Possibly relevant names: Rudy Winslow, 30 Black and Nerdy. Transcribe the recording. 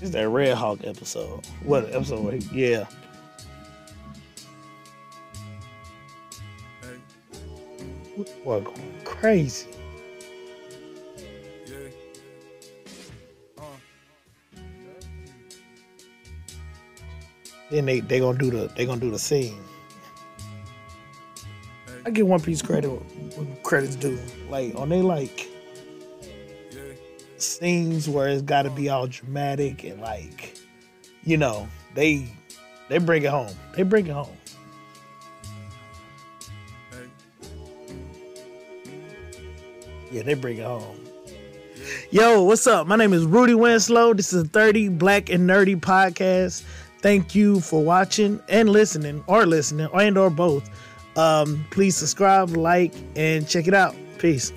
It's that Red Hawk episode. What episode? Where he, yeah. What going crazy? Then they gonna do the scene. I give One Piece credit when credit's due. Like on they like scenes where it's gotta be all dramatic and like, you know, they bring it home. They bring it home. Yeah, they bring it home. Yo, what's up? My name is Rudy Winslow. This is the 30 Black and Nerdy podcast. Thank you for watching and listening, or and or both. Please subscribe, like, and check it out. Peace.